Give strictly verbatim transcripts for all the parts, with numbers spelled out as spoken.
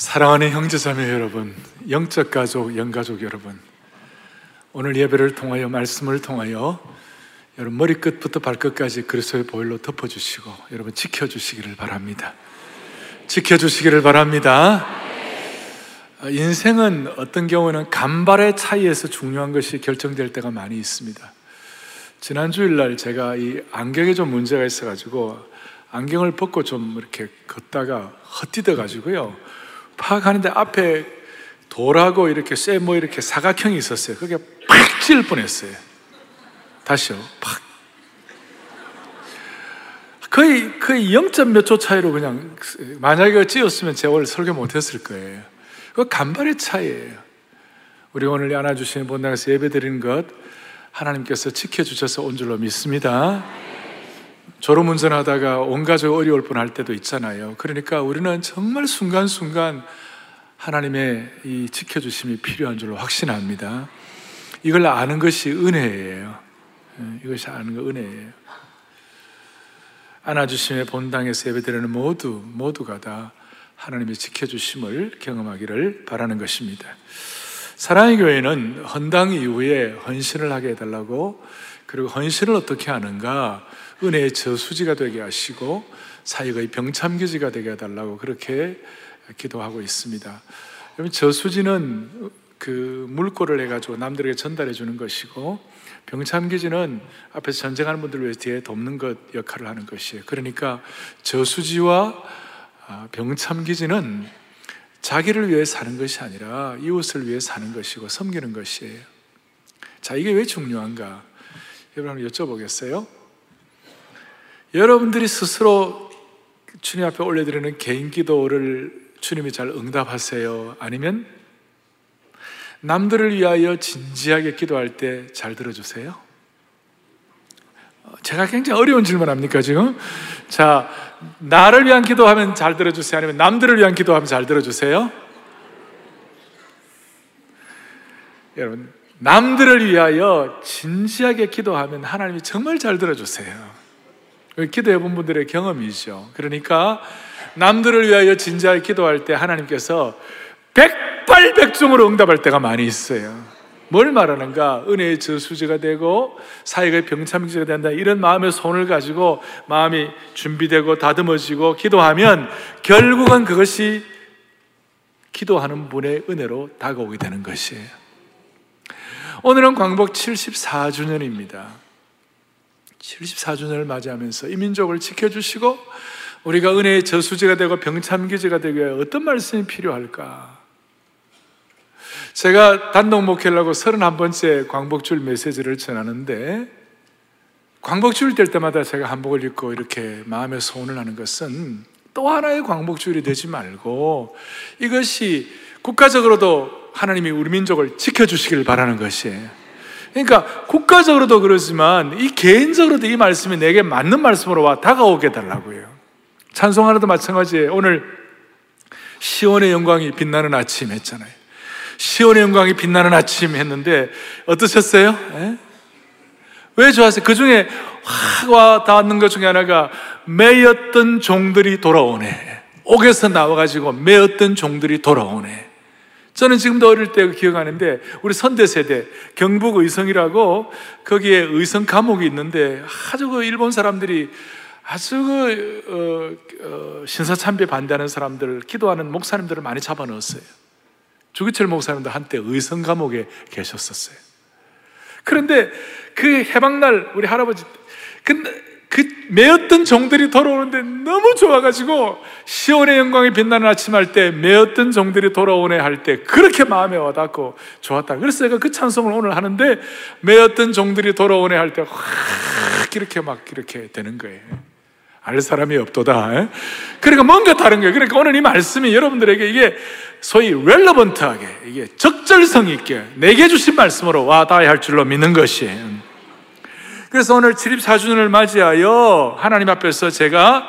사랑하는 형제자매 여러분, 영적 가족, 영가족 여러분, 오늘 예배를 통하여 말씀을 통하여 여러분 머리끝부터 발끝까지 그리스도의 보혈로 덮어주시고 여러분 지켜주시기를 바랍니다. 지켜주시기를 바랍니다. 인생은 어떤 경우에는 간발의 차이에서 중요한 것이 결정될 때가 많이 있습니다. 지난 주일날 제가 이 안경에 좀 문제가 있어가지고 안경을 벗고 좀 이렇게 걷다가 헛디뎌가지고요. 팍 하는데 앞에 돌하고 이렇게 쇠 뭐 이렇게 사각형이 있었어요. 그게 팍 찔 뻔했어요. 다시요. 팍. 거의 거의 영 점 몇 초 차이로 그냥, 만약에 찌었으면 제가 오늘 설교 못했을 거예요. 그거 간발의 차이예요. 우리 오늘 안아주시는 본당에서 예배드리는 것 하나님께서 지켜주셔서 온 줄로 믿습니다. 졸음운전하다가 온 가족이 어려울 뻔할 때도 있잖아요. 그러니까 우리는 정말 순간순간 하나님의 이 지켜주심이 필요한 줄로 확신합니다. 이걸 아는 것이 은혜예요. 이것이 아는 거 은혜예요. 안아주심의 본당에서 예배드리는 모두 모두가 다 하나님의 지켜주심을 경험하기를 바라는 것입니다. 사랑의 교회는 헌당 이후에 헌신을 하게 해달라고, 그리고 헌신을 어떻게 하는가, 은혜의 저수지가 되게 하시고 사역의 병참교지가 되게 해달라고 그렇게 기도하고 있습니다. 여러분, 저수지는 그 물꼬를 해가지고 남들에게 전달해 주는 것이고, 병참교지는 앞에서 전쟁하는 분들을 위해 뒤에 돕는 것 역할을 하는 것이에요. 그러니까 저수지와 병참교지는 자기를 위해 사는 것이 아니라 이웃을 위해 사는 것이고 섬기는 것이에요. 자, 이게 왜 중요한가? 여러분 한번 여쭤보겠어요? 여러분들이 스스로 주님 앞에 올려드리는 개인 기도를 주님이 잘 응답하세요? 아니면 남들을 위하여 진지하게 기도할 때 잘 들어주세요? 제가 굉장히 어려운 질문 합니까 지금? 자, 나를 위한 기도하면 잘 들어주세요? 아니면 남들을 위한 기도하면 잘 들어주세요? 여러분, 남들을 위하여 진지하게 기도하면 하나님이 정말 잘 들어주세요. 기도해 본 분들의 경험이죠. 그러니까 남들을 위하여 진지하게 기도할 때 하나님께서 백발백중으로 응답할 때가 많이 있어요. 뭘 말하는가? 은혜의 저수지가 되고 사역의 병참기지가 된다, 이런 마음의 손을 가지고 마음이 준비되고 다듬어지고 기도하면 결국은 그것이 기도하는 분의 은혜로 다가오게 되는 것이에요. 오늘은 광복 칠십사 주년입니다. 칠십사 주년을 맞이하면서 이 민족을 지켜주시고 우리가 은혜의 저수지가 되고 병참교지가 되기 위해 어떤 말씀이 필요할까? 제가 단독 목회하려고 서른한 번째 광복주일 메시지를 전하는데, 광복주일 될 때마다 제가 한복을 입고 이렇게 마음의 소원을 하는 것은 또 하나의 광복주일이 되지 말고 이것이 국가적으로도 하나님이 우리 민족을 지켜주시길 바라는 것이에요. 그러니까 국가적으로도 그렇지만 이 개인적으로도 이 말씀이 내게 맞는 말씀으로 와 다가오게 해달라고요. 찬송하나도 마찬가지예요. 오늘 시온의 영광이 빛나는 아침 했잖아요. 시온의 영광이 빛나는 아침 했는데 어떠셨어요? 에? 왜 좋았어요? 그 중에 확 와 닿는 것 중에 하나가 매였던 종들이 돌아오네. 옥에서 나와가지고 매였던 종들이 돌아오네. 저는 지금도 어릴 때 기억하는데, 우리 선대세대, 경북 의성이라고, 거기에 의성 감옥이 있는데, 아주 그 일본 사람들이 아주 그, 어, 어, 신사참배 반대하는 사람들, 기도하는 목사님들을 많이 잡아넣었어요. 주기철 목사님도 한때 의성 감옥에 계셨었어요. 그런데 그 해방날, 우리 할아버지, 근데, 그 매였던 종들이 돌아오는데 너무 좋아가지고 시온의 영광이 빛나는 아침 할 때 매였던 종들이 돌아오네 할 때 그렇게 마음에 와닿고 좋았다. 그래서 제가 그 찬송을 오늘 하는데 매였던 종들이 돌아오네 할 때 확 이렇게 막 이렇게 되는 거예요. 알 사람이 없도다. 그러니까 뭔가 다른 거예요. 그러니까 오늘 이 말씀이 여러분들에게 이게 소위 렐러번트하게, 이게 적절성 있게 내게 주신 말씀으로 와 닿아야 할 줄로 믿는 것이에요. 그래서 오늘 칠십사 주년을 맞이하여 하나님 앞에서 제가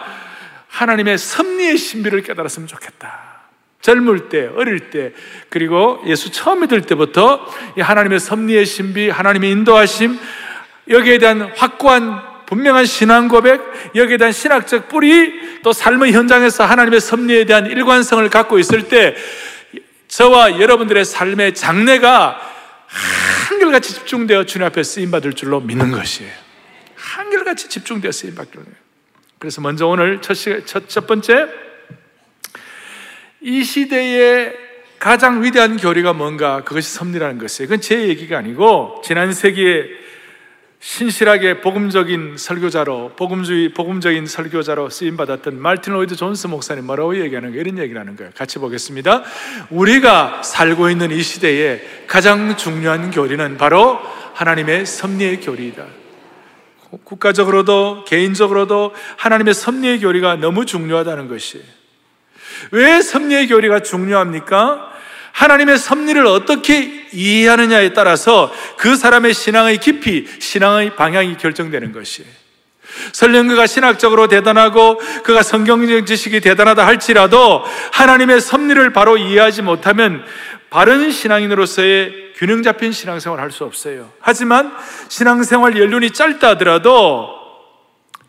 하나님의 섭리의 신비를 깨달았으면 좋겠다. 젊을 때, 어릴 때, 그리고 예수 처음 믿을 때부터 이 하나님의 섭리의 신비, 하나님의 인도하심, 여기에 대한 확고한 분명한 신앙 고백, 여기에 대한 신학적 뿌리, 또 삶의 현장에서 하나님의 섭리에 대한 일관성을 갖고 있을 때 저와 여러분들의 삶의 장래가 한결같이 집중되어 주님 앞에 쓰임받을 줄로 믿는 것이에요. 한결같이 집중되어 쓰임받을 줄로. 그래서 먼저 오늘 첫, 시간, 첫, 첫 번째, 이 시대의 가장 위대한 교리가 뭔가, 그것이 섭리라는 것이에요. 그건 제 얘기가 아니고 지난 세기에 신실하게 복음적인 설교자로, 복음주의, 복음적인 설교자로 쓰임받았던 마틴 로이드 존스 목사님 뭐라고 얘기하는 거예요? 이런 얘기를 하는 거예요. 같이 보겠습니다. 우리가 살고 있는 이 시대의 가장 중요한 교리는 바로 하나님의 섭리의 교리이다. 국가적으로도 개인적으로도 하나님의 섭리의 교리가 너무 중요하다는 것이에요. 왜 섭리의 교리가 중요합니까? 하나님의 섭리를 어떻게 이해하느냐에 따라서 그 사람의 신앙의 깊이, 신앙의 방향이 결정되는 것이에요. 설령 그가 신학적으로 대단하고 그가 성경적 지식이 대단하다 할지라도 하나님의 섭리를 바로 이해하지 못하면 바른 신앙인으로서의 균형 잡힌 신앙생활을 할 수 없어요. 하지만 신앙생활 연륜이 짧다 하더라도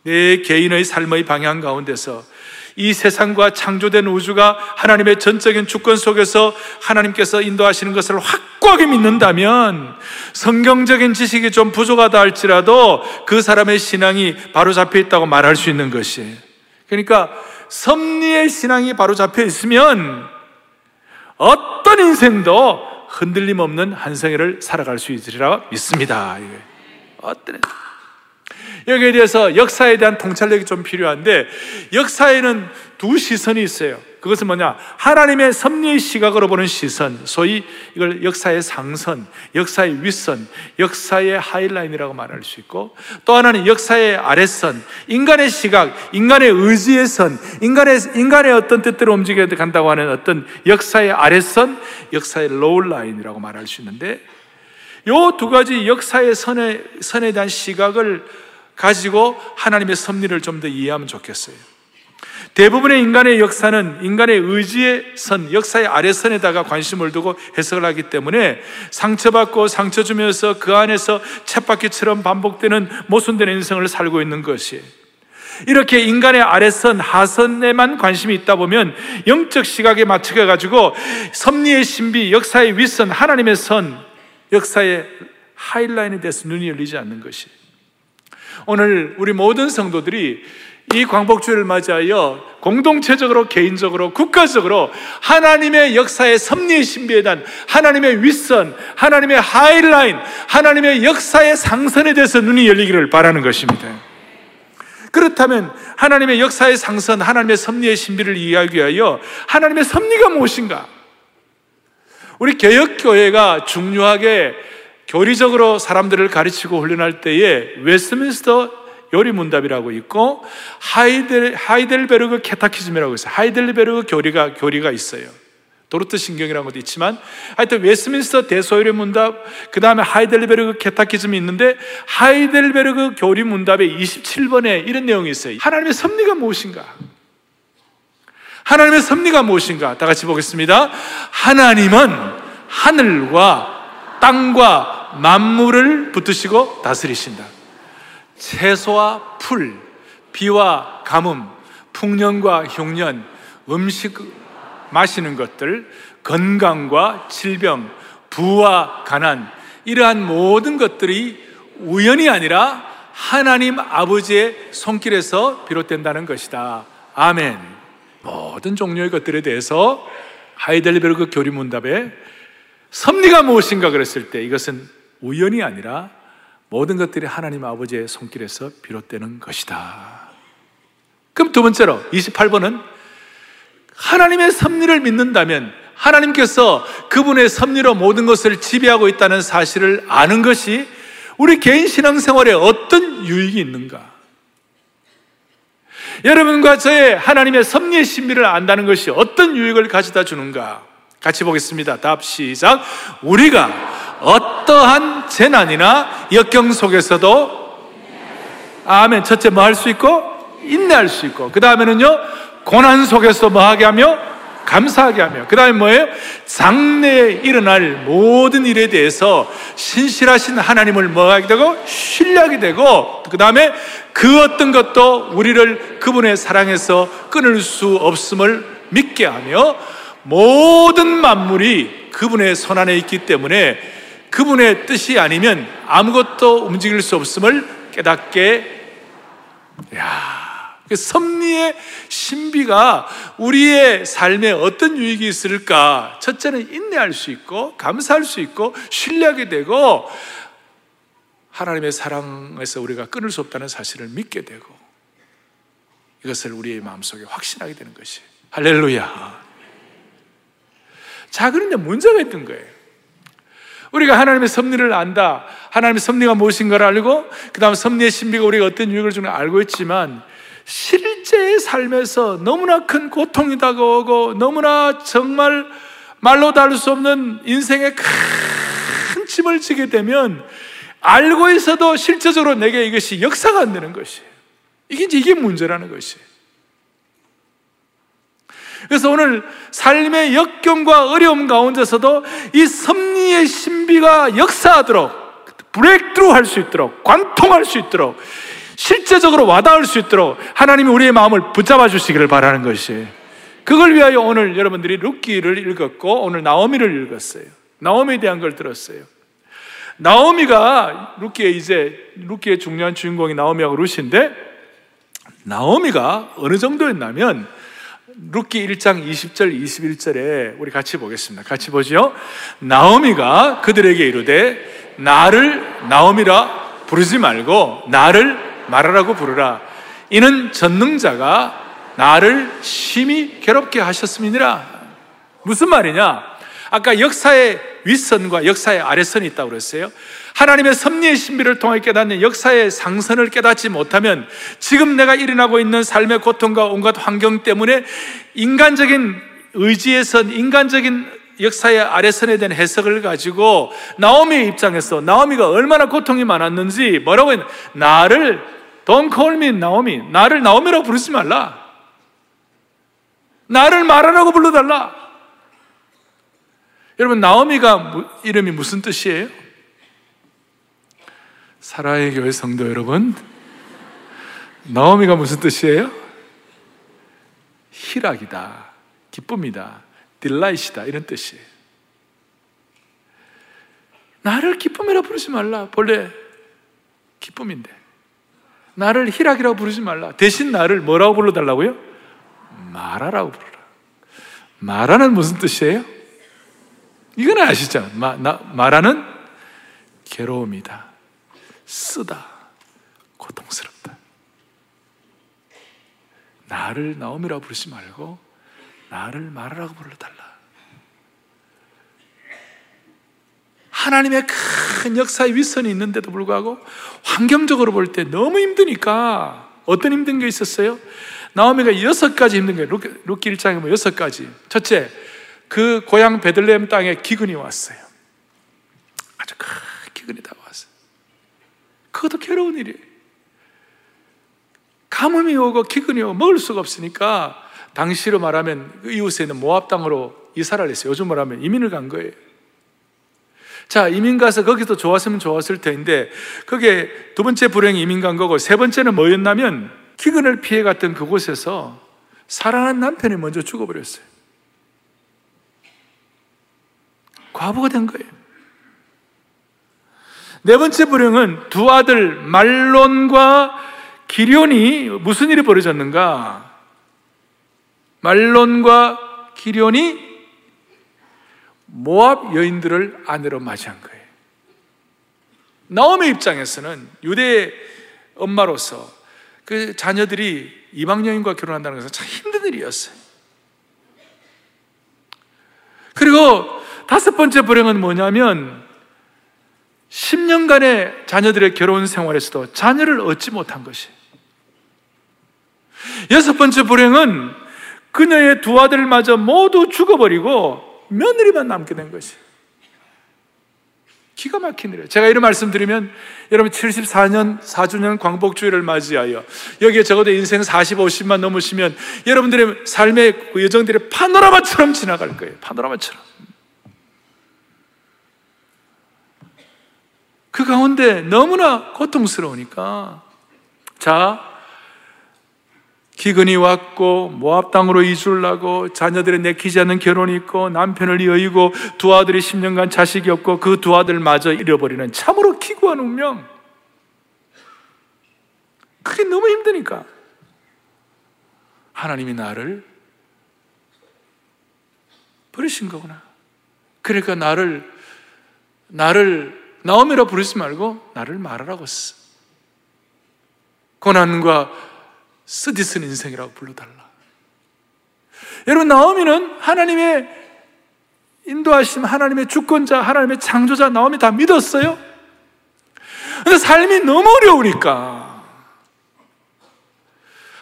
내 개인의 삶의 방향 가운데서 이 세상과 창조된 우주가 하나님의 전적인 주권 속에서 하나님께서 인도하시는 것을 확고하게 믿는다면 성경적인 지식이 좀 부족하다 할지라도 그 사람의 신앙이 바로잡혀 있다고 말할 수 있는 것이에요. 그러니까 섭리의 신앙이 바로잡혀 있으면 어떤 인생도 흔들림 없는 한 생애를 살아갈 수 있으리라 믿습니다. 어떤 여기에 대해서 역사에 대한 통찰력이 좀 필요한데, 역사에는 두 시선이 있어요. 그것은 뭐냐? 하나님의 섭리의 시각으로 보는 시선, 소위 이걸 역사의 상선, 역사의 윗선, 역사의 하이라인이라고 말할 수 있고, 또 하나는 역사의 아랫선, 인간의 시각, 인간의 의지의 선, 인간의, 인간의 어떤 뜻대로 움직여 간다고 하는 어떤 역사의 아랫선, 역사의 로우라인이라고 말할 수 있는데, 요 두 가지 역사의 선에, 선에 대한 시각을 가지고 하나님의 섭리를 좀 더 이해하면 좋겠어요. 대부분의 인간의 역사는 인간의 의지의 선, 역사의 아래선에다가 관심을 두고 해석을 하기 때문에 상처받고 상처 주면서 그 안에서 쳇바퀴처럼 반복되는 모순되는 인생을 살고 있는 것이, 이렇게 인간의 아래선, 하선에만 관심이 있다 보면 영적 시각에 맞춰가지고 섭리의 신비, 역사의 윗선, 하나님의 선, 역사의 하이라인에 대해서 눈이 열리지 않는 것이, 오늘 우리 모든 성도들이 이 광복주의를 맞이하여 공동체적으로, 개인적으로, 국가적으로 하나님의 역사의 섭리의 신비에 대한 하나님의 윗선, 하나님의 하이라인, 하나님의 역사의 상선에 대해서 눈이 열리기를 바라는 것입니다. 그렇다면 하나님의 역사의 상선, 하나님의 섭리의 신비를 이해하기 위하여 하나님의 섭리가 무엇인가? 우리 개혁교회가 중요하게 교리적으로 사람들을 가르치고 훈련할 때에 웨스트민스터 요리문답이라고 있고 하이델, 하이델베르그 캐타키즘이라고 있어요. 하이델베르그 교리가, 교리가 있어요. 도르트 신경이라는 것도 있지만 하여튼 웨스트민스터 대소요리문답, 그 다음에 하이델베르그 캐타키즘이 있는데 하이델베르그 교리문답의 이십칠 번에 이런 내용이 있어요. 하나님의 섭리가 무엇인가? 하나님의 섭리가 무엇인가? 다 같이 보겠습니다. 하나님은 하늘과 땅과 만물을 붙드시고 다스리신다. 채소와 풀, 비와 가뭄, 풍년과 흉년, 음식, 마시는 것들, 건강과 질병, 부와 가난, 이러한 모든 것들이 우연이 아니라 하나님 아버지의 손길에서 비롯된다는 것이다. 아멘. 모든 종류의 것들에 대해서 하이델베르그 교리문답에 섭리가 무엇인가 그랬을 때 이것은 우연이 아니라 모든 것들이 하나님 아버지의 손길에서 비롯되는 것이다. 그럼 두 번째로 이십팔 번은 하나님의 섭리를 믿는다면 하나님께서 그분의 섭리로 모든 것을 지배하고 있다는 사실을 아는 것이 우리 개인 신앙생활에 어떤 유익이 있는가? 여러분과 저의 하나님의 섭리의 신비를 안다는 것이 어떤 유익을 가져다 주는가? 같이 보겠습니다. 답 시작. 우리가 어떠한 재난이나 역경 속에서도, 아멘, 첫째 뭐 할 수 있고 인내할 수 있고, 그 다음에는요 고난 속에서 뭐 하게 하며 감사하게 하며, 그 다음에 뭐예요? 장래에 일어날 모든 일에 대해서 신실하신 하나님을 뭐하게 되고? 신뢰하게 되고, 그 다음에 그 어떤 것도 우리를 그분의 사랑에서 끊을 수 없음을 믿게 하며, 모든 만물이 그분의 손 안에 있기 때문에 그분의 뜻이 아니면 아무것도 움직일 수 없음을 깨닫게. 이야, 그 섭리의 신비가 우리의 삶에 어떤 유익이 있을까? 첫째는 인내할 수 있고, 감사할 수 있고, 신뢰하게 되고, 하나님의 사랑에서 우리가 끊을 수 없다는 사실을 믿게 되고, 이것을 우리의 마음속에 확신하게 되는 것이, 할렐루야. 자, 그런데 문제가 있던 거예요. 우리가 하나님의 섭리를 안다, 하나님의 섭리가 무엇인가를 알고, 그 다음 섭리의 신비가 우리가 어떤 유익을 주는지 알고 있지만, 실제의 삶에서 너무나 큰 고통이 다가오고, 너무나 정말 말로 다룰 수 없는 인생의 큰 짐을 지게 되면, 알고 있어도 실제적으로 내게 이것이 역사가 안 되는 것이에요. 이게 이제 이게 문제라는 것이에요. 그래서 오늘 삶의 역경과 어려움 가운데서도 이 섭리의 신비가 역사하도록, 브레이크트루 할 수 있도록, 관통할 수 있도록, 실제적으로 와닿을 수 있도록 하나님이 우리의 마음을 붙잡아 주시기를 바라는 것이에요. 그걸 위하여 오늘 여러분들이 룻기를 읽었고, 오늘 나오미를 읽었어요. 나오미에 대한 걸 들었어요. 나오미가 룻기의 이제 룻기의 중요한 주인공이 나오미하고 룻인데, 나오미가 어느 정도였냐면 룻기 일 장 이십 절 이십일 절에 우리 같이 보겠습니다. 같이 보죠. 나오미가 그들에게 이르되, 나를 나오미라 부르지 말고 나를 말하라고 부르라. 이는 전능자가 나를 심히 괴롭게 하셨음이니라. 무슨 말이냐? 아까 역사의 윗선과 역사의 아래선이 있다고 그랬어요. 하나님의 섭리의 신비를 통해 깨닫는 역사의 상선을 깨닫지 못하면, 지금 내가 일어나고 있는 삶의 고통과 온갖 환경 때문에 인간적인 의지에선, 인간적인 역사의 아래선에 대한 해석을 가지고, 나오미의 입장에서 나오미가 얼마나 고통이 많았는지 뭐라고 했나? 나를 Don't call me 나오미, 나를 나오미라고 부르지 말라, 나를 말하라고 불러달라. 여러분, 나오미가 이름이 무슨 뜻이에요? 사랑의 교회 성도 여러분, 나오미가 무슨 뜻이에요? 희락이다, 기쁨이다, 딜라이시다, 이런 뜻이에요. 나를 기쁨이라 부르지 말라. 본래 기쁨인데. 나를 희락이라고 부르지 말라. 대신 나를 뭐라고 불러달라고요? 마라라고 부르라. 마라는 무슨 뜻이에요? 이건 아시죠? 마, 나, 마라는 괴로움이다, 쓰다, 고통스럽다. 나를 나오미라고 부르지 말고 나를 말하라고 불러달라. 하나님의 큰 역사의 위선이 있는데도 불구하고 환경적으로 볼 때 너무 힘드니까, 어떤 힘든 게 있었어요? 나오미가 여섯 가지 힘든 거예요. 룻기 일 장에 보면 여섯 가지. 첫째, 그 고향 베들레헴 땅에 기근이 왔어요. 아주 큰 기근이 다가왔어요. 그것도 괴로운 일이에요. 가뭄이 오고 기근이 오고 먹을 수가 없으니까, 당시로 말하면 그 이웃에 있는 모압 땅으로 이사를 했어요. 요즘 말하면 이민을 간 거예요. 자, 이민 가서 거기서 좋았으면 좋았을 텐데, 그게 두 번째 불행이 이민 간 거고, 세 번째는 뭐였냐면 기근을 피해 갔던 그곳에서 사랑한 남편이 먼저 죽어버렸어요. 과부가 된 거예요. 네 번째 불행은 두 아들 말론과 기련이 무슨 일이 벌어졌는가? 말론과 기련이 모압 여인들을 아내로 맞이한 거예요. 나오미의 입장에서는 유대의 엄마로서 그 자녀들이 이방 여인과 결혼한다는 것은 참 힘든 일이었어요. 그리고 다섯 번째 불행은 뭐냐면, 십 년간의 자녀들의 결혼 생활에서도 자녀를 얻지 못한 것이에요. 여섯 번째 불행은 그녀의 두 아들마저 모두 죽어버리고 며느리만 남게 된 것이. 기가 막힌 일이에요. 제가 이런 말씀 드리면 여러분 칠십사 년 사 주년 광복주의를 맞이하여 여기에 적어도 인생 사십, 오십만 넘으시면 여러분들의 삶의 여정들이 파노라마처럼 지나갈 거예요. 파노라마처럼. 그 가운데 너무나 고통스러우니까 자, 기근이 왔고 모압 땅으로 이주를 하고 자녀들이 내키지 않는 결혼이 있고 남편을 여의고 두 아들이 십 년간 자식이 없고 그 두 아들마저 잃어버리는 참으로 기구한 운명. 그게 너무 힘드니까 하나님이 나를 버리신 거구나. 그러니까 나를 나를 나오미라 부르지 말고 나를 말하라고 했어. 고난과 쓰디쓴 인생이라고 불러달라. 여러분 나오미는 하나님의 인도하심, 하나님의 주권자, 하나님의 창조자 나오미 다 믿었어요. 근데 삶이 너무 어려우니까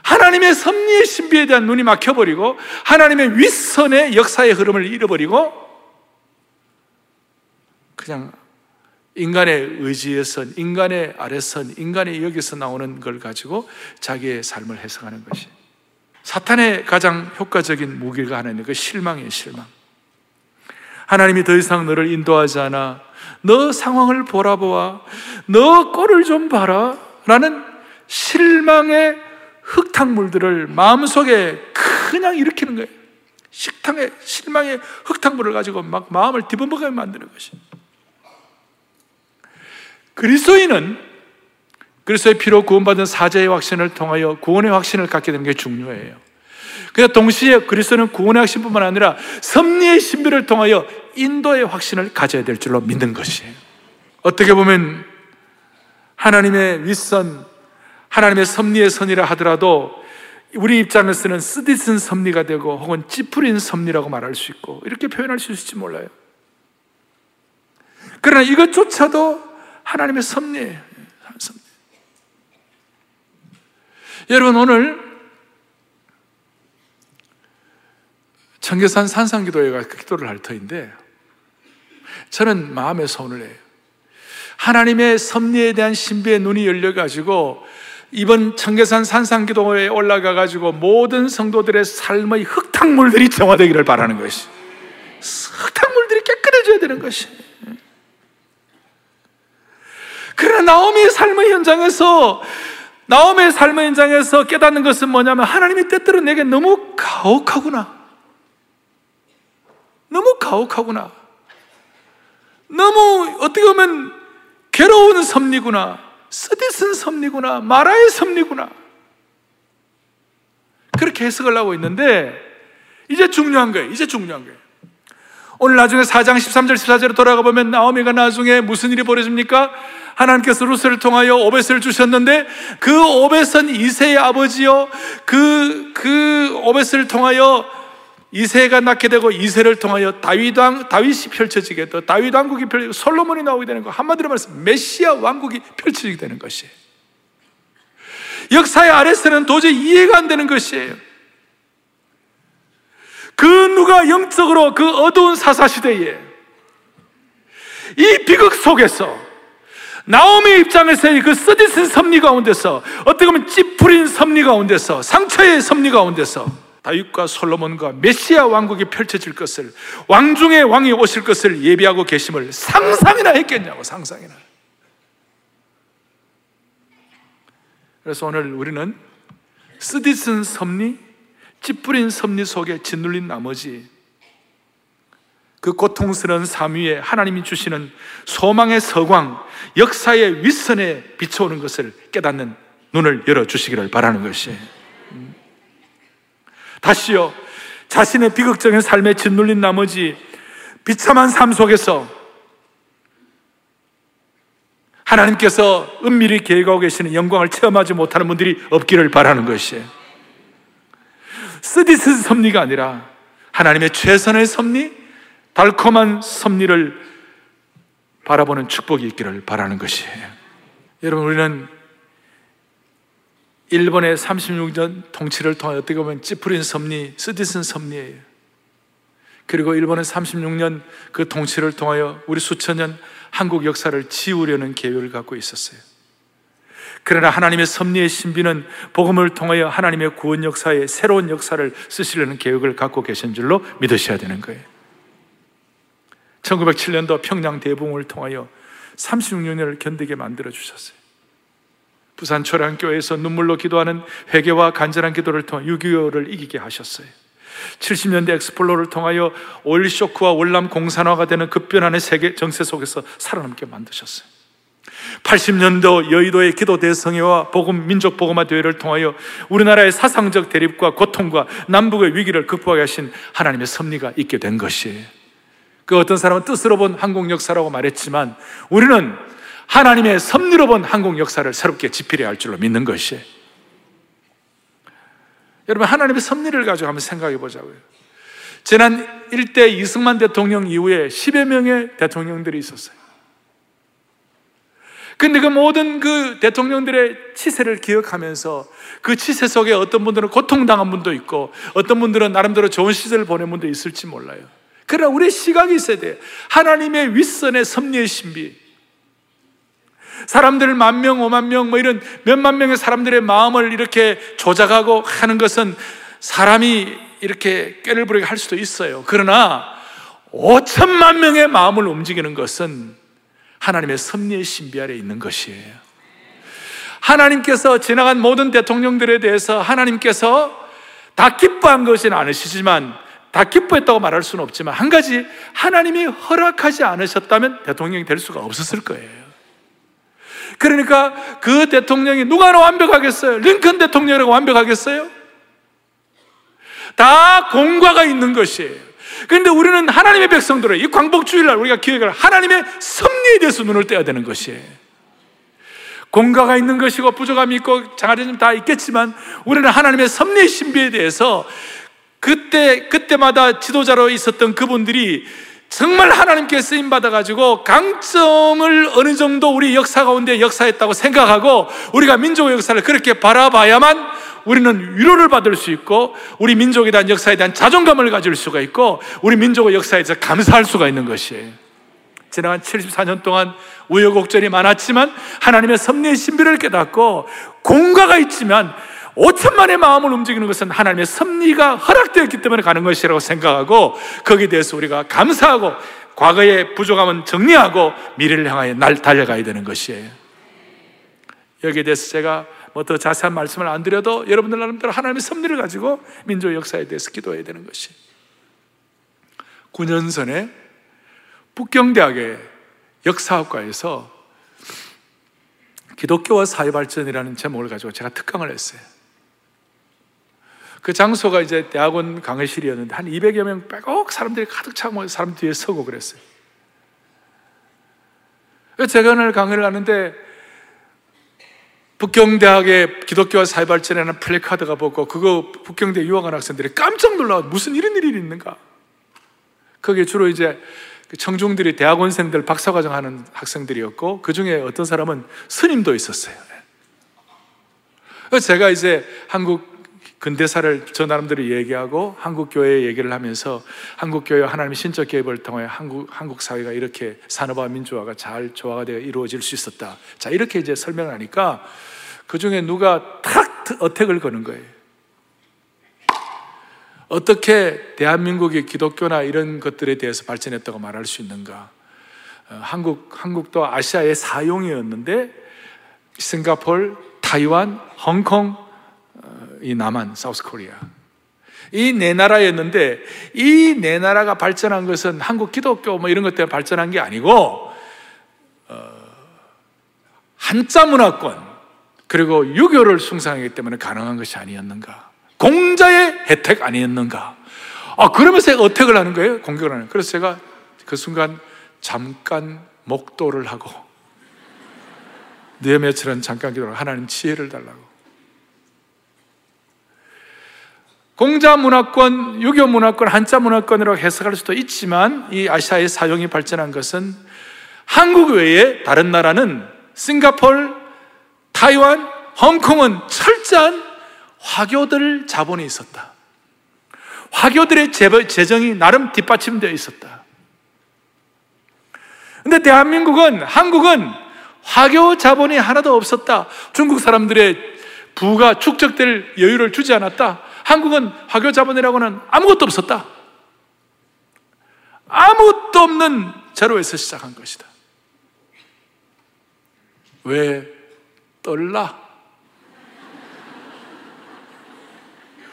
하나님의 섭리의 신비에 대한 눈이 막혀버리고 하나님의 윗선의 역사의 흐름을 잃어버리고 그냥 인간의 의지에선, 인간의 아래선, 인간의 여기서 나오는 걸 가지고 자기의 삶을 해석하는 것이 사탄의 가장 효과적인 무기가 하나 있는 그 실망이에요. 실망. 하나님이 더 이상 너를 인도하지 않아. 너 상황을 보라보아. 너 꼴을 좀 봐라 라는 실망의 흙탕물들을 마음속에 그냥 일으키는 거예요. 식탕의 실망의 흙탕물을 가지고 막 마음을 뒤범벅하게 만드는 것이. 그리스도인은 그리스도의 피로 구원받은 사죄의 확신을 통하여 구원의 확신을 갖게 되는 게 중요해요. 그러나 동시에 그리스도는 구원의 확신뿐만 아니라 섭리의 신비를 통하여 인도의 확신을 가져야 될 줄로 믿는 것이에요. 어떻게 보면 하나님의 윗선, 하나님의 섭리의 선이라 하더라도 우리 입장에서는 쓰디쓴 섭리가 되고 혹은 찌푸린 섭리라고 말할 수 있고 이렇게 표현할 수 있을지 몰라요. 그러나 이것조차도 하나님의 섭리예요. 섭리. 여러분 오늘 청계산 산상기도에 가서 기도를 할 터인데 저는 마음에 소원을 해요. 하나님의 섭리에 대한 신비의 눈이 열려가지고 이번 청계산 산상기도에 올라가가지고 모든 성도들의 삶의 흙탕물들이 정화되기를 바라는 것이 흙탕물들이 깨끗해져야 되는 것이 그러나 나오미의 삶의 현장에서 나오미의 삶의 현장에서 깨닫는 것은 뭐냐면 하나님이 때때로 내게 너무 가혹하구나. 너무 가혹하구나. 너무 어떻게 보면 괴로운 섭리구나. 쓰디쓴 섭리구나. 마라의 섭리구나. 그렇게 해석을 하고 있는데 이제 중요한 거예요. 이제 중요한 거예요. 오늘 나중에 사 장 십삼 절 십사 절로 돌아가 보면 나오미가 나중에 무슨 일이 벌어집니까? 하나님께서 룻을 통하여 오벳을 주셨는데 그 오벳은 이새의 아버지요. 그, 그 오벳을 통하여 이새가 낳게 되고 이새를 통하여 다윗왕, 다윗이 펼쳐지게 또 다윗 왕국이 펼쳐지고 솔로몬이 나오게 되는 거. 한마디로 말해서 메시아 왕국이 펼쳐지게 되는 것이에요. 역사의 아래서는 도저히 이해가 안 되는 것이에요. 그 누가 영적으로 그 어두운 사사시대에 이 비극 속에서 나오미의 입장에서의 그 쓰디쓴 섭리 가운데서 어떻게 보면 찌푸린 섭리 가운데서 상처의 섭리 가운데서 다윗과 솔로몬과 메시아 왕국이 펼쳐질 것을 왕중의 왕이 오실 것을 예비하고 계심을 상상이나 했겠냐고. 상상이나. 그래서 오늘 우리는 쓰디쓴 섭리 찌푸린 섭리 속에 짓눌린 나머지 그 고통스러운 삶 위에 하나님이 주시는 소망의 서광, 역사의 윗선에 비춰오는 것을 깨닫는 눈을 열어주시기를 바라는 것이에요. 다시요, 자신의 비극적인 삶에 짓눌린 나머지 비참한 삶 속에서 하나님께서 은밀히 계획하고 계시는 영광을 체험하지 못하는 분들이 없기를 바라는 것이에요. 쓰디쓴 섭리가 아니라 하나님의 최선의 섭리, 달콤한 섭리를 바라보는 축복이 있기를 바라는 것이에요. 여러분 우리는 일본의 삼십육 년 통치를 통해 어떻게 보면 찌푸린 섭리, 쓰디쓴 섭리예요. 그리고 일본은 삼십육 년 그 통치를 통하여 우리 수천 년 한국 역사를 지우려는 계획을 갖고 있었어요. 그러나 하나님의 섭리의 신비는 복음을 통하여 하나님의 구원 역사에 새로운 역사를 쓰시려는 계획을 갖고 계신 줄로 믿으셔야 되는 거예요. 천구백칠 년도 평양 대부흥을 통하여 삼십육 년을 견디게 만들어 주셨어요. 부산 초량교회에서 눈물로 기도하는 회개와 간절한 기도를 통해 육이오를 이기게 하셨어요. 칠십 년대 엑스플로러를 통하여 오일 쇼크와 월남 공산화가 되는 급변하는 세계 정세 속에서 살아남게 만드셨어요. 팔십 년도 여의도의 기도 대성회와 복음 민족 복음화 대회를 통하여 우리나라의 사상적 대립과 고통과 남북의 위기를 극복하게 하신 하나님의 섭리가 있게 된 것이에요. 그 어떤 사람은 뜻으로 본 한국 역사라고 말했지만 우리는 하나님의 섭리로 본 한국 역사를 새롭게 집필해야 할 줄로 믿는 것이에요. 여러분, 하나님의 섭리를 가지고 한번 생각해 보자고요. 지난 일 대 이승만 대통령 이후에 십여 명의 대통령들이 있었어요. 근데 그 모든 그 대통령들의 치세를 기억하면서 그 치세 속에 어떤 분들은 고통당한 분도 있고 어떤 분들은 나름대로 좋은 시절을 보낸 분도 있을지 몰라요. 그러나 우리의 시각이 있어야 돼요. 하나님의 윗선의 섭리의 신비, 사람들 만 명, 오만 명, 뭐 이런 몇만 명의 사람들의 마음을 이렇게 조작하고 하는 것은 사람이 이렇게 꾀를 부리게 할 수도 있어요. 그러나 오천만 명의 마음을 움직이는 것은 하나님의 섭리의 신비 아래에 있는 것이에요. 하나님께서 지나간 모든 대통령들에 대해서 하나님께서 다 기뻐한 것은 않으시지만, 다 기뻐했다고 말할 수는 없지만, 한 가지 하나님이 허락하지 않으셨다면 대통령이 될 수가 없었을 거예요. 그러니까 그 대통령이 누가 완벽하겠어요? 링컨 대통령이라고 완벽하겠어요? 다 공과가 있는 것이에요. 그런데 우리는 하나님의 백성들을 이 광복주일날 우리가 기획을 하나님의 섭리에 대해서 눈을 떼야 되는 것이에요. 공과가 있는 것이고 부족함이 있고 장애점이 다 있겠지만 우리는 하나님의 섭리의 신비에 대해서 그때, 그때마다 지도자로 있었던 그분들이 정말 하나님께 쓰임받아가지고 강점을 어느 정도 우리 역사 가운데 역사했다고 생각하고 우리가 민족의 역사를 그렇게 바라봐야만 우리는 위로를 받을 수 있고 우리 민족에 대한 역사에 대한 자존감을 가질 수가 있고 우리 민족의 역사에서 감사할 수가 있는 것이에요. 지난 칠십사 년 동안 우여곡절이 많았지만 하나님의 섭리의 신비를 깨닫고 공과가 있지만 오천만의 마음을 움직이는 것은 하나님의 섭리가 허락되었기 때문에 가는 것이라고 생각하고 거기에 대해서 우리가 감사하고 과거의 부족함은 정리하고 미래를 향하여 날 달려가야 되는 것이에요. 여기에 대해서 제가 뭐 더 자세한 말씀을 안 드려도 여러분들 나름대로 하나님의 섭리를 가지고 민족 역사에 대해서 기도해야 되는 것이에요. 구 년 전에 북경대학의 역사학과에서 기독교와 사회발전이라는 제목을 가지고 제가 특강을 했어요. 그 장소가 이제 대학원 강의실이었는데 한 이백여 명 빼곡 사람들이 가득 차고 사람 뒤에 서고 그랬어요. 제가 오늘 강의를 하는데 북경대학의 기독교와 사회발전이라는 플래카드가 보고 그거 북경대 유학원 학생들이 깜짝 놀라서 무슨 이런 일이 있는가. 거기에 주로 이제 청중들이 대학원생들 박사과정 하는 학생들이었고 그 중에 어떤 사람은 스님도 있었어요. 제가 이제 한국 근대사를 저 나름대로 얘기하고 한국 교회 얘기를 하면서 한국 교회와 하나님의 신적 개입을 통해 한국 한국 사회가 이렇게 산업화 민주화가 잘 조화가 되어 이루어질 수 있었다. 자, 이렇게 이제 설명을 하니까 그 중에 누가 탁 어택을 거는 거예요. 어떻게 대한민국이 기독교나 이런 것들에 대해서 발전했다고 말할 수 있는가? 한국 한국도 아시아의 사용이었는데 싱가포르, 타이완, 홍콩, 이 남한, 사우스 코리아 이 네 나라였는데 이 네 나라가 발전한 것은 한국 기독교 뭐 이런 것 때문에 발전한 게 아니고 어, 한자 문화권 그리고 유교를 숭상하기 때문에 가능한 것이 아니었는가? 공자의 혜택 아니었는가? 아, 그러면서 어택을 하는 거예요, 공격을 하는 거예요. 그래서 제가 그 순간 잠깐 목도를 하고 느헤미야처럼 잠깐 기도를 하고 하나님 지혜를 달라고. 공자 문화권, 유교 문화권, 한자 문화권으로 해석할 수도 있지만 이 아시아의 사용이 발전한 것은 한국 외에 다른 나라는 싱가포르, 타이완, 홍콩은 철저한 화교들 자본이 있었다. 화교들의 재정이 나름 뒷받침되어 있었다. 그런데 대한민국은, 한국은 화교 자본이 하나도 없었다. 중국 사람들의 부가 축적될 여유를 주지 않았다. 한국은 화교 자본이라고는 아무것도 없었다. 아무것도 없는 제로에서 시작한 것이다. 왜 떨라?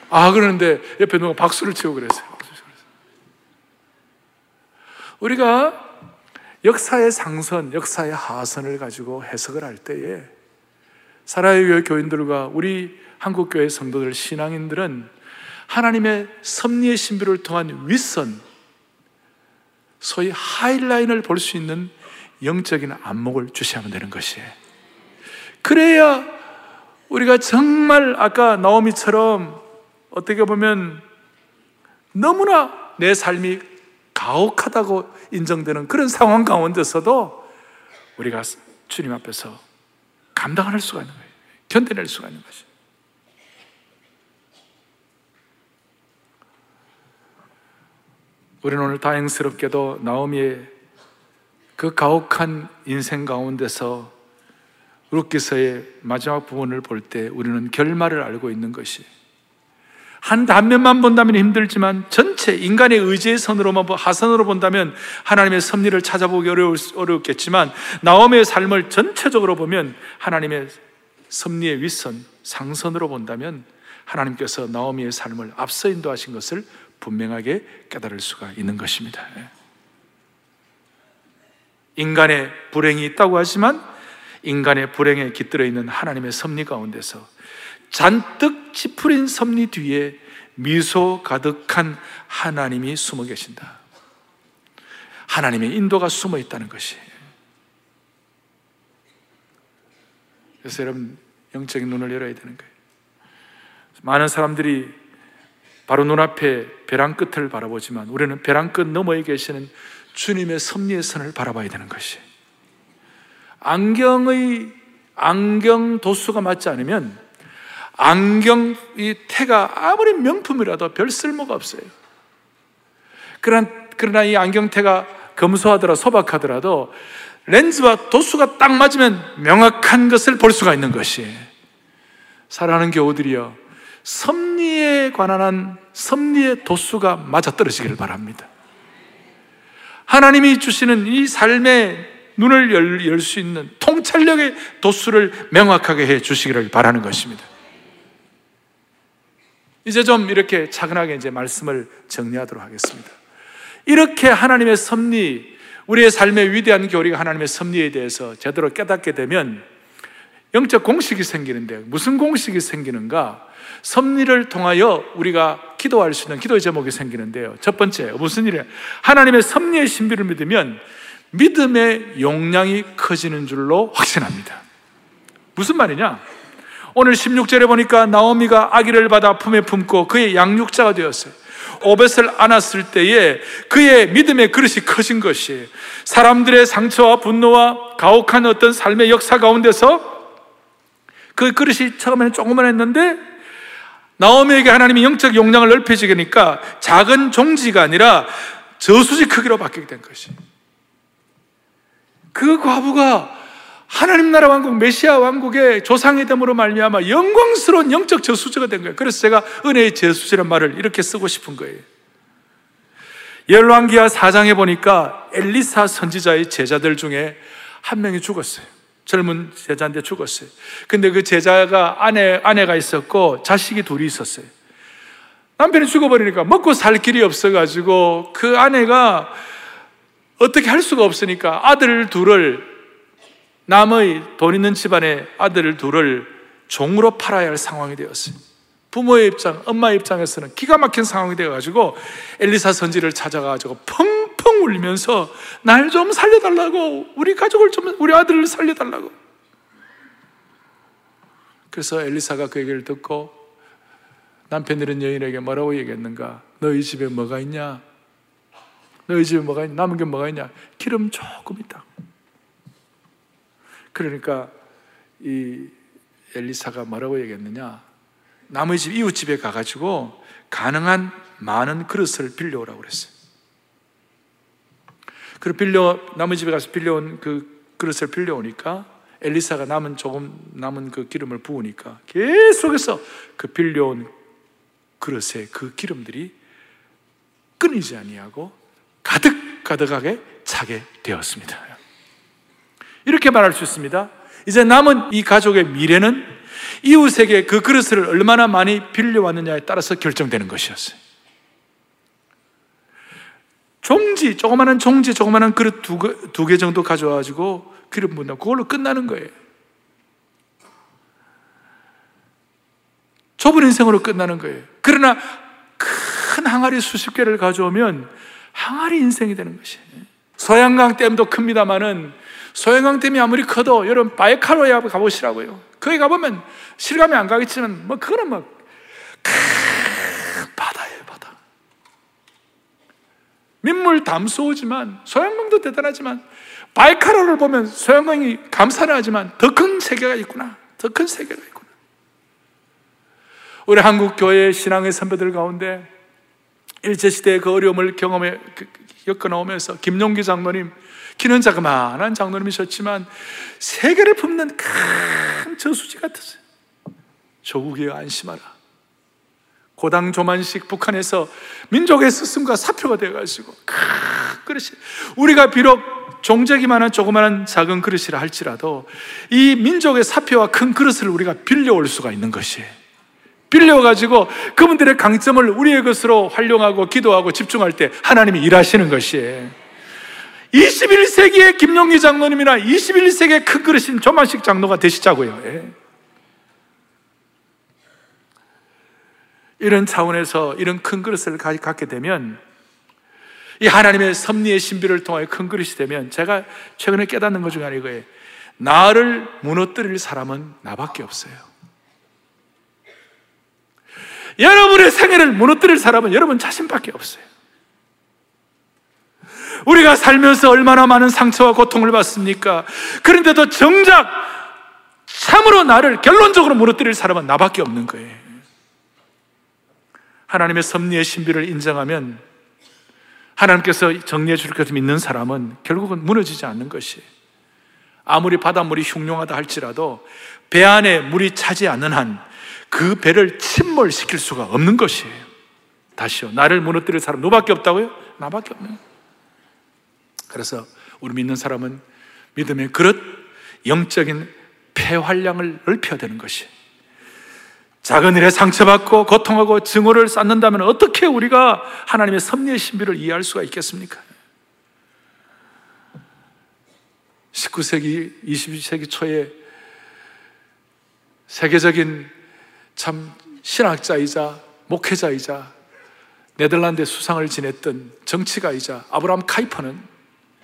아, 그러는데 옆에 누가 박수를 치고 그랬어요. 박수를 치고 그랬어요. 우리가 역사의 상선, 역사의 하선을 가지고 해석을 할 때에 사랑의교회 교인들과 우리 한국교회 성도들, 신앙인들은 하나님의 섭리의 신비를 통한 윗선, 소위 하이라인을 볼 수 있는 영적인 안목을 주시하면 되는 것이에요. 그래야 우리가 정말 아까 나오미처럼 어떻게 보면 너무나 내 삶이 가혹하다고 인정되는 그런 상황 가운데서도 우리가 주님 앞에서 감당할 수가 있는 거예요. 견뎌낼 수가 있는 것이에요. 우리는 오늘 다행스럽게도 나오미의 그 가혹한 인생 가운데서 룻기서의 마지막 부분을 볼 때 우리는 결말을 알고 있는 것이, 한 단면만 본다면 힘들지만 전체 인간의 의지의 선으로만, 하선으로 본다면 하나님의 섭리를 찾아보기 어려웠겠지만 나오미의 삶을 전체적으로 보면 하나님의 섭리의 윗선, 상선으로 본다면 하나님께서 나오미의 삶을 앞서 인도하신 것을 분명하게 깨달을 수가 있는 것입니다. 인간의 불행이 있다고 하지만 인간의 불행에 깃들어 있는 하나님의 섭리 가운데서 잔뜩 찌푸린 섭리 뒤에 미소 가득한 하나님이 숨어 계신다. 하나님의 인도가 숨어 있다는 것이. 그래서 여러분, 영적인 눈을 열어야 되는 거예요. 많은 사람들이 바로 눈앞에 벼랑 끝을 바라보지만 우리는 벼랑 끝 너머에 계시는 주님의 섭리의 선을 바라봐야 되는 것이. 안경의, 안경 도수가 맞지 않으면 안경이 태가 아무리 명품이라도 별 쓸모가 없어요. 그러나, 그러나 이 안경태가 검소하더라, 소박하더라도 렌즈와 도수가 딱 맞으면 명확한 것을 볼 수가 있는 것이에요. 사랑하는 교우들이여, 섭리에 관한 섭리의 도수가 맞아떨어지기를 바랍니다. 하나님이 주시는 이 삶의 눈을 열, 열 수 있는 통찰력의 도수를 명확하게 해 주시기를 바라는 것입니다. 이제 좀 이렇게 차근하게 이제 말씀을 정리하도록 하겠습니다. 이렇게 하나님의 섭리, 우리의 삶의 위대한 교리가 하나님의 섭리에 대해서 제대로 깨닫게 되면 영적 공식이 생기는데, 무슨 공식이 생기는가? 섭리를 통하여 우리가 기도할 수 있는 기도의 제목이 생기는데요. 첫 번째, 무슨 일이에요? 하나님의 섭리의 신비를 믿으면 믿음의 용량이 커지는 줄로 확신합니다. 무슨 말이냐? 오늘 십육 절에 보니까 나오미가 아기를 받아 품에 품고 그의 양육자가 되었어요. 오벳을 안았을 때에 그의 믿음의 그릇이 커진 것이에요. 사람들의 상처와 분노와 가혹한 어떤 삶의 역사 가운데서 그 그릇이 처음에는 조금만 했는데 나오미에게 하나님이 영적 용량을 넓혀지니까 작은 종지가 아니라 저수지 크기로 바뀌게 된 것이에요. 그 과부가 하나님 나라 왕국, 메시아 왕국의 조상이 됨으로 말미암아 영광스러운 영적 저수지가 된 거예요. 그래서 제가 은혜의 저수지란 말을 이렇게 쓰고 싶은 거예요. 열왕기하 사 장에 보니까 엘리사 선지자의 제자들 중에 한 명이 죽었어요. 젊은 제자인데 죽었어요. 근데 그 제자가 아내, 아내가 있었고 자식이 둘이 있었어요. 남편이 죽어버리니까 먹고 살 길이 없어가지고 그 아내가 어떻게 할 수가 없으니까 아들 둘을, 남의 돈 있는 집안의 아들을 둘을 종으로 팔아야 할 상황이 되었어요. 부모의 입장, 엄마의 입장에서는 기가 막힌 상황이 되어가지고 엘리사 선지를 찾아가지고 펑펑 울면서 날 좀 살려달라고, 우리 가족을 좀, 우리 아들을 살려달라고. 그래서 엘리사가 그 얘기를 듣고 남편 잃은 여인에게 뭐라고 얘기했는가? 너희 집에 뭐가 있냐? 너희 집에 뭐가 있냐? 남은 게 뭐가 있냐? 기름 조금 있다. 그러니까 이 엘리사가 뭐라고 얘기했느냐? 남의 집, 이웃집에 가가지고 가능한 많은 그릇을 빌려오라고 그랬어요. 그리고 빌려, 남의 집에 가서 빌려온 그 그릇을 빌려오니까 엘리사가 남은 조금 남은 그 기름을 부으니까 계속해서 그 빌려온 그릇에 그 기름들이 끊이지 아니하고 가득 가득하게 차게 되었습니다. 이렇게 말할 수 있습니다. 이제 남은 이 가족의 미래는 이웃에게 그 그릇을 얼마나 많이 빌려왔느냐에 따라서 결정되는 것이었어요. 종지, 조그마한 종지, 조그마한 그릇 두 개, 두 개 정도 가져와가지고 기름 붓나 그걸로 끝나는 거예요. 좁은 인생으로 끝나는 거예요. 그러나 큰 항아리 수십 개를 가져오면 항아리 인생이 되는 것이에요. 서양강 댐도 큽니다마는 소양강 댐이 아무리 커도 여러분 바이칼로에 가보시라고요. 거기 가보면 실감이 안 가겠지만 뭐 그거는 막 큰 바다예요, 바다. 민물 담수호지만 소양강도 대단하지만 바이칼로를 보면 소양강이 감사는 하지만 더 큰 세계가 있구나. 더 큰 세계가 있구나. 우리 한국 교회의 신앙의 선배들 가운데 일제시대의 그 어려움을 경험해 겪어나오면서 김용기 장로님, 키는 자그마한 장로님이셨지만 세계를 품는 큰 저수지 같았어요. 조국이여 안심하라. 고당 조만식 북한에서 민족의 스승과 사표가 되어가지고 큰 그릇이 우리가 비록 종재기만한 조그마한 작은 그릇이라 할지라도 이 민족의 사표와 큰 그릇을 우리가 빌려올 수가 있는 것이에요. 빌려가지고 그분들의 강점을 우리의 것으로 활용하고 기도하고 집중할 때 하나님이 일하시는 것이에요. 이십일 세기의 김용기 장로님이나 이십일 세기의 큰 그릇인 조만식 장로가 되시자고요. 예. 이런 차원에서 이런 큰 그릇을 갖게 되면 이 하나님의 섭리의 신비를 통하여 큰 그릇이 되면 제가 최근에 깨닫는 것 중에 하나 이거예요. 나를 무너뜨릴 사람은 나밖에 없어요. 여러분의 생애를 무너뜨릴 사람은 여러분 자신밖에 없어요. 우리가 살면서 얼마나 많은 상처와 고통을 받습니까? 그런데도 정작 참으로 나를 결론적으로 무너뜨릴 사람은 나밖에 없는 거예요. 하나님의 섭리의 신비를 인정하면 하나님께서 정리해 주실 것을 믿는 사람은 결국은 무너지지 않는 것이에요. 아무리 바닷물이 흉흉하다 할지라도 배 안에 물이 차지 않는 한 그 배를 침몰시킬 수가 없는 것이에요. 다시요. 나를 무너뜨릴 사람 누구밖에 없다고요? 나밖에 없는 거예요. 그래서 우리 믿는 사람은 믿음의 그릇, 영적인 폐활량을 넓혀야 되는 것이에요. 작은 일에 상처받고 고통하고 증오를 쌓는다면 어떻게 우리가 하나님의 섭리의 신비를 이해할 수가 있겠습니까? 십구 세기, 이십 세기 초에 세계적인 참 신학자이자 목회자이자 네덜란드의 수상을 지냈던 정치가이자 아브라함 카이퍼는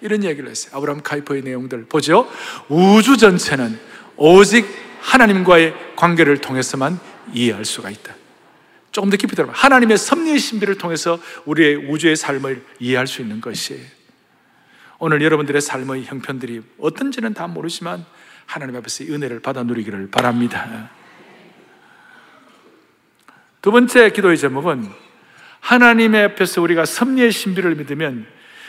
이런 얘기를 했어요. 아브라함 카이퍼의 내용들 보죠. 우주 전체는 오직 하나님과의 관계를 통해서만 이해할 수가 있다. 조금 더 깊이 들어보면 하나님의 섭리의 신비를 통해서 우리의 우주의 삶을 이해할 수 있는 것이에요. 오늘 여러분들의 삶의 형편들이 어떤지는 다 모르지만 하나님 앞에서 이 은혜를 받아 누리기를 바랍니다. 두 번째 기도의 제목은 하나님의 앞에서 우리가 섭리의 신비를 믿으면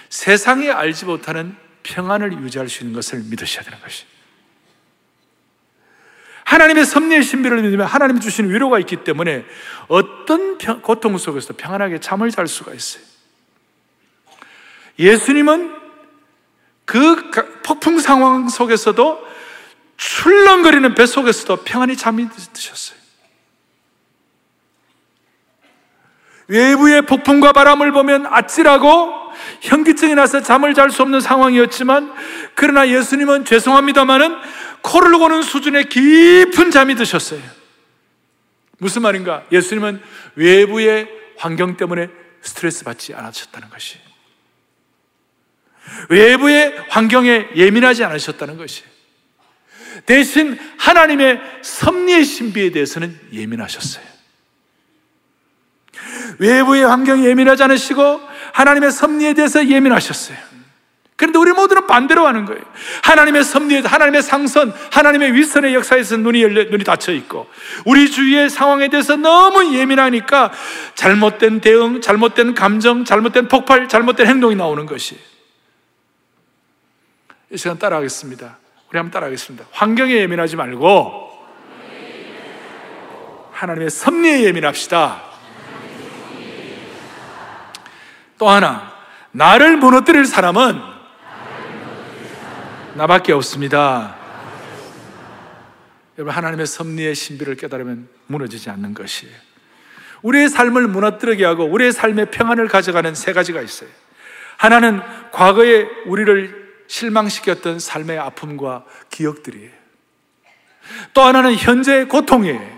세상이 알지 못하는 평안을 유지할 수 있는 것을 믿으셔야 되는 것이에요. 하나님의 섭리의 신비를 믿으면 하나님이 주시는 위로가 있기 때문에 어떤 고통 속에서도 평안하게 잠을 잘 수가 있어요. 예수님은 그 폭풍 상황 속에서도 출렁거리는 배 속에서도 평안히 잠이 드셨어요. 외부의 폭풍과 바람을 보면 아찔하고 현기증이 나서 잠을 잘 수 없는 상황이었지만 그러나 예수님은 죄송합니다마는 코를 고는 수준의 깊은 잠이 드셨어요. 무슨 말인가? 예수님은 외부의 환경 때문에 스트레스 받지 않으셨다는 것이 외부의 환경에 예민하지 않으셨다는 것이 대신 하나님의 섭리의 신비에 대해서는 예민하셨어요. 외부의 환경에 예민하지 않으시고 하나님의 섭리에 대해서 예민하셨어요. 그런데 우리 모두는 반대로 하는 거예요. 하나님의 섭리에서, 하나님의 상선, 하나님의 위선의 역사에서 눈이 열려, 눈이 닫혀있고, 우리 주위의 상황에 대해서 너무 예민하니까 잘못된 대응, 잘못된 감정, 잘못된 폭발, 잘못된 행동이 나오는 것이. 이 시간 따라하겠습니다. 우리 한번 따라하겠습니다. 환경에 예민하지 말고 하나님의 섭리에 예민합시다. 또 하나, 나를 무너뜨릴 사람은 나밖에 없습니다. 여러분, 하나님의 섭리의 신비를 깨달으면 무너지지 않는 것이에요. 우리의 삶을 무너뜨리게 하고 우리의 삶의 평안을 가져가는 세 가지가 있어요. 하나는 과거에 우리를 실망시켰던 삶의 아픔과 기억들이에요. 또 하나는 현재의 고통이에요.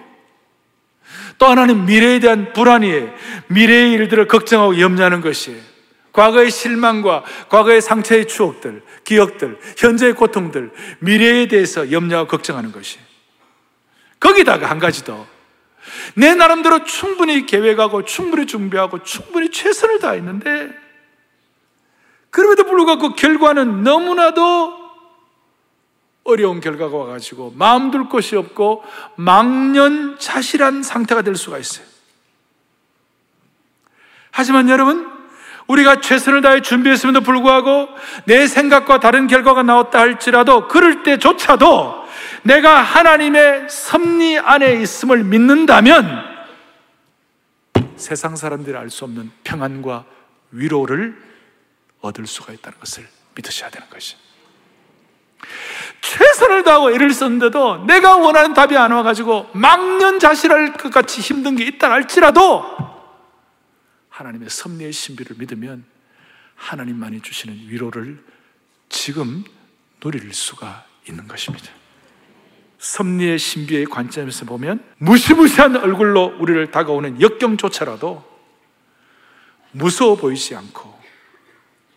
또 하나는 미래에 대한 불안이에요. 미래의 일들을 걱정하고 염려하는 것이에요. 과거의 실망과 과거의 상처의 추억들, 기억들, 현재의 고통들, 미래에 대해서 염려하고 걱정하는 것이. 거기다가 한 가지 더, 내 나름대로 충분히 계획하고 충분히 준비하고 충분히 최선을 다했는데 그럼에도 불구하고 결과는 너무나도 어려운 결과가 와가지고 마음 둘 곳이 없고 망연자실한 상태가 될 수가 있어요. 하지만 여러분, 우리가 최선을 다해 준비했음에도 불구하고 내 생각과 다른 결과가 나왔다 할지라도 그럴 때조차도 내가 하나님의 섭리 안에 있음을 믿는다면 세상 사람들이 알 수 없는 평안과 위로를 얻을 수가 있다는 것을 믿으셔야 되는 것이죠. 최선을 다하고 애를 썼는데도 내가 원하는 답이 안 와가지고 망연자실할 것 같이 힘든 게 있다 할지라도 하나님의 섭리의 신비를 믿으면 하나님만이 주시는 위로를 지금 누릴 수가 있는 것입니다. 섭리의 신비의 관점에서 보면 무시무시한 얼굴로 우리를 다가오는 역경조차라도 무서워 보이지 않고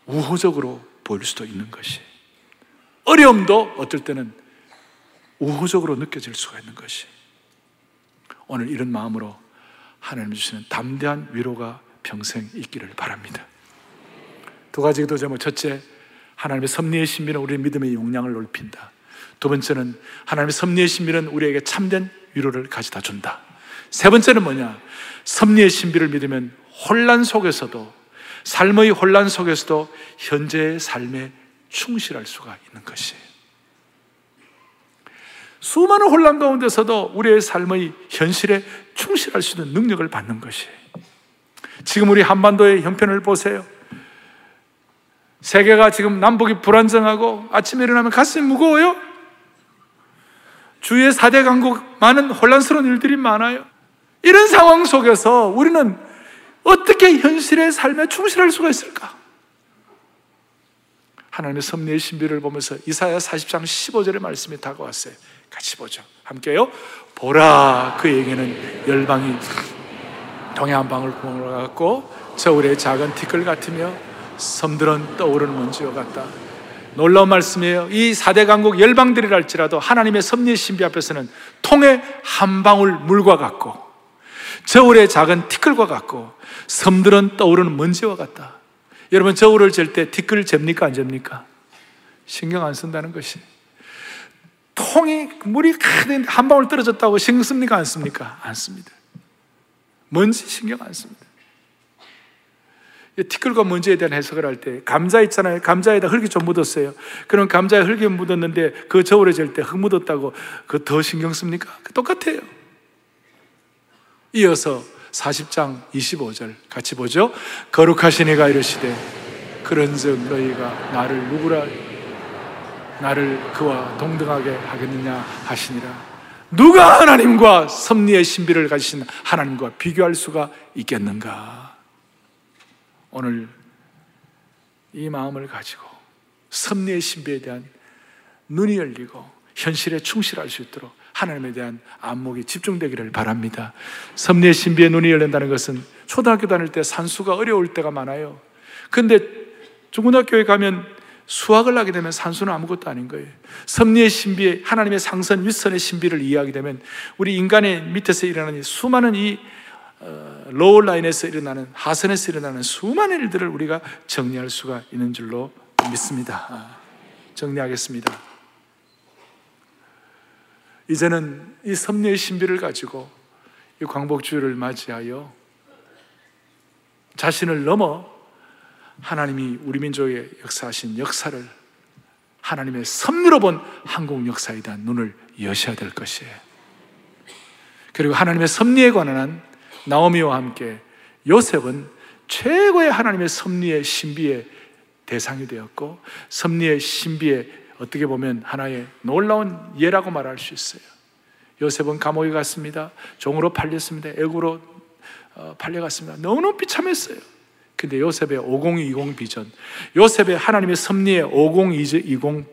우호적으로 보일 수도 있는 것이, 어려움도 어떨 때는 우호적으로 느껴질 수가 있는 것이. 오늘 이런 마음으로 하나님 주시는 담대한 위로가 평생 있기를 바랍니다. 두 가지 기도 제목. 첫째, 하나님의 섭리의 신비는 우리의 믿음의 용량을 넓힌다. 두 번째는 하나님의 섭리의 신비는 우리에게 참된 위로를 가져다 준다. 세 번째는 뭐냐? 섭리의 신비를 믿으면 혼란 속에서도, 삶의 혼란 속에서도 현재의 삶에 충실할 수가 있는 것이에요. 수많은 혼란 가운데서도 우리의 삶의 현실에 충실할 수 있는 능력을 받는 것이에요. 지금 우리 한반도의 형편을 보세요. 세계가 지금 남북이 불안정하고 아침에 일어나면 가슴이 무거워요. 주위의 사 대 강국, 많은 혼란스러운 일들이 많아요. 이런 상황 속에서 우리는 어떻게 현실의 삶에 충실할 수가 있을까? 하나님의 섭리의 신비를 보면서 이사야 사십 장 십오 절의 말씀이 다가왔어요. 같이 보죠. 함께요. 보라, 그에게는 열방이 동해 한 방울 구멍을 갖고 저울의 작은 티끌 같으며 섬들은 떠오르는 먼지와 같다. 놀라운 말씀이에요. 이 사 대 강국 열방들이랄지라도 하나님의 섭리의 신비 앞에서는 통해 한 방울 물과 같고 저울의 작은 티끌과 같고 섬들은 떠오르는 먼지와 같다. 여러분, 저울을 잴 때 티끌 잽니까 안 잽니까? 신경 안 쓴다는 것이. 통이 물이 한 방울 떨어졌다고 신경 씁니까 안 씁니까? 안 씁니다. 먼지 신경 안 씁니다. 티끌과 먼지에 대한 해석을 할 때, 감자 있잖아요. 감자에다 흙이 좀 묻었어요. 그럼 감자에 흙이 묻었는데 그 저울에 잴 때 흙 묻었다고 그 더 신경 씁니까? 똑같아요. 이어서 사십 장 이십오 절 같이 보죠. 거룩하신 이가 이르시되 그런즉 너희가 나를 누구라 나를 그와 동등하게 하겠느냐 하시니라. 누가 하나님과 섭리의 신비를 가지신 하나님과 비교할 수가 있겠는가? 오늘 이 마음을 가지고 섭리의 신비에 대한 눈이 열리고 현실에 충실할 수 있도록 하나님에 대한 안목이 집중되기를 바랍니다. 섭리의 신비에 눈이 열린다는 것은, 초등학교 다닐 때 산수가 어려울 때가 많아요. 근데 중고등학교에 가면 수학을 하게 되면 산수는 아무것도 아닌 거예요. 섭리의 신비에, 하나님의 상선, 윗선의 신비를 이해하게 되면 우리 인간의 밑에서 일어나는 수많은 이 어, 로우 라인에서 일어나는, 하선에서 일어나는 수많은 일들을 우리가 정리할 수가 있는 줄로 믿습니다. 정리하겠습니다. 이제는 이 섭리의 신비를 가지고 이 광복주의를 맞이하여 자신을 넘어 하나님이 우리 민족의 역사하신 역사를 하나님의 섭리로 본 한국 역사에 대한 눈을 여셔야 될 것이에요. 그리고 하나님의 섭리에 관한 나오미와 함께 요셉은 최고의 하나님의 섭리의 신비의 대상이 되었고 섭리의 신비의 어떻게 보면 하나의 놀라운 예라고 말할 수 있어요. 요셉은 감옥에 갔습니다. 종으로 팔렸습니다. 애굽으로 팔려갔습니다. 너무너무 비참했어요. 근데 요셉의 오공이공 비전, 요셉의 하나님의 섭리의 오공이공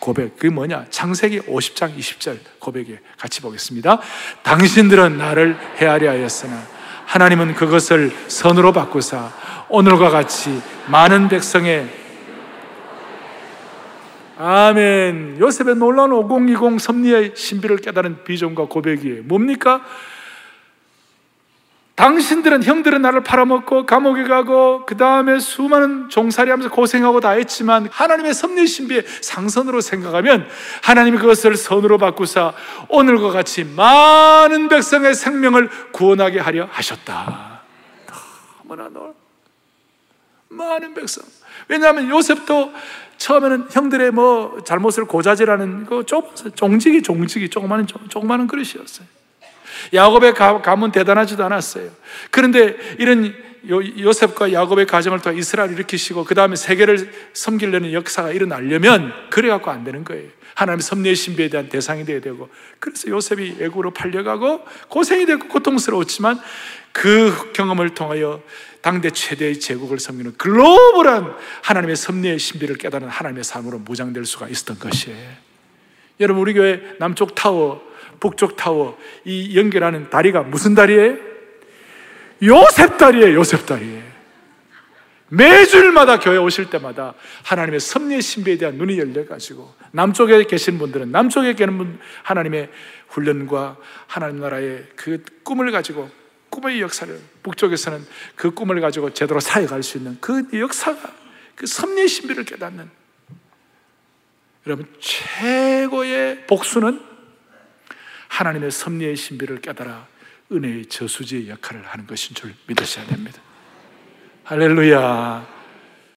고백, 그게 뭐냐? 창세기 오십 장 이십 절 고백에 같이 보겠습니다. 당신들은 나를 헤아려 하였으나 하나님은 그것을 선으로 바꾸사 오늘과 같이 많은 백성의 아멘. 요셉의 놀라운 오공이공 섭리의 신비를 깨달은 비전과 고백이 뭡니까? 당신들은, 형들은 나를 팔아먹고 감옥에 가고 그 다음에 수많은 종살이하면서 고생하고 다 했지만 하나님의 섭리 신비의 상선으로 생각하면 하나님이 그것을 선으로 바꾸사 오늘과 같이 많은 백성의 생명을 구원하게 하려 하셨다. 너무나 놀 많은 백성. 왜냐하면 요셉도 처음에는 형들의 뭐 잘못을 고자질하는 그 종지기 종지기 조그마한 조그마한 그릇이었어요. 야곱의 가문 대단하지도 않았어요. 그런데 이런 요, 요셉과 야곱의 가정을 통해 이스라엘을 일으키시고 그 다음에 세계를 섬기려는 역사가 일어나려면 그래갖고 안 되는 거예요. 하나님의 섭리의 신비에 대한 대상이 되어야 되고 그래서 요셉이 애굽으로 팔려가고 고생이 되고 고통스러웠지만 그 경험을 통하여 당대 최대의 제국을 섬기는 글로벌한 하나님의 섭리의 신비를 깨달은 하나님의 삶으로 무장될 수가 있었던 것이에요. 여러분, 우리 교회 남쪽 타워, 북쪽 타워 이 연결하는 다리가 무슨 다리예요? 요셉 다리예요. 요셉 다리예요. 매주일마다 교회 오실 때마다 하나님의 섭리의 신비에 대한 눈이 열려가지고 남쪽에 계신 분들은 남쪽에 계신 분 하나님의 훈련과 하나님 나라의 그 꿈을 가지고 꿈의 역사를, 북쪽에서는 그 꿈을 가지고 제대로 살아갈 수 있는 그 역사가 그 섭리의 신비를 깨닫는, 여러분 최고의 복수는 하나님의 섭리의 신비를 깨달아 은혜의 저수지의 역할을 하는 것인 줄 믿으셔야 됩니다. 할렐루야.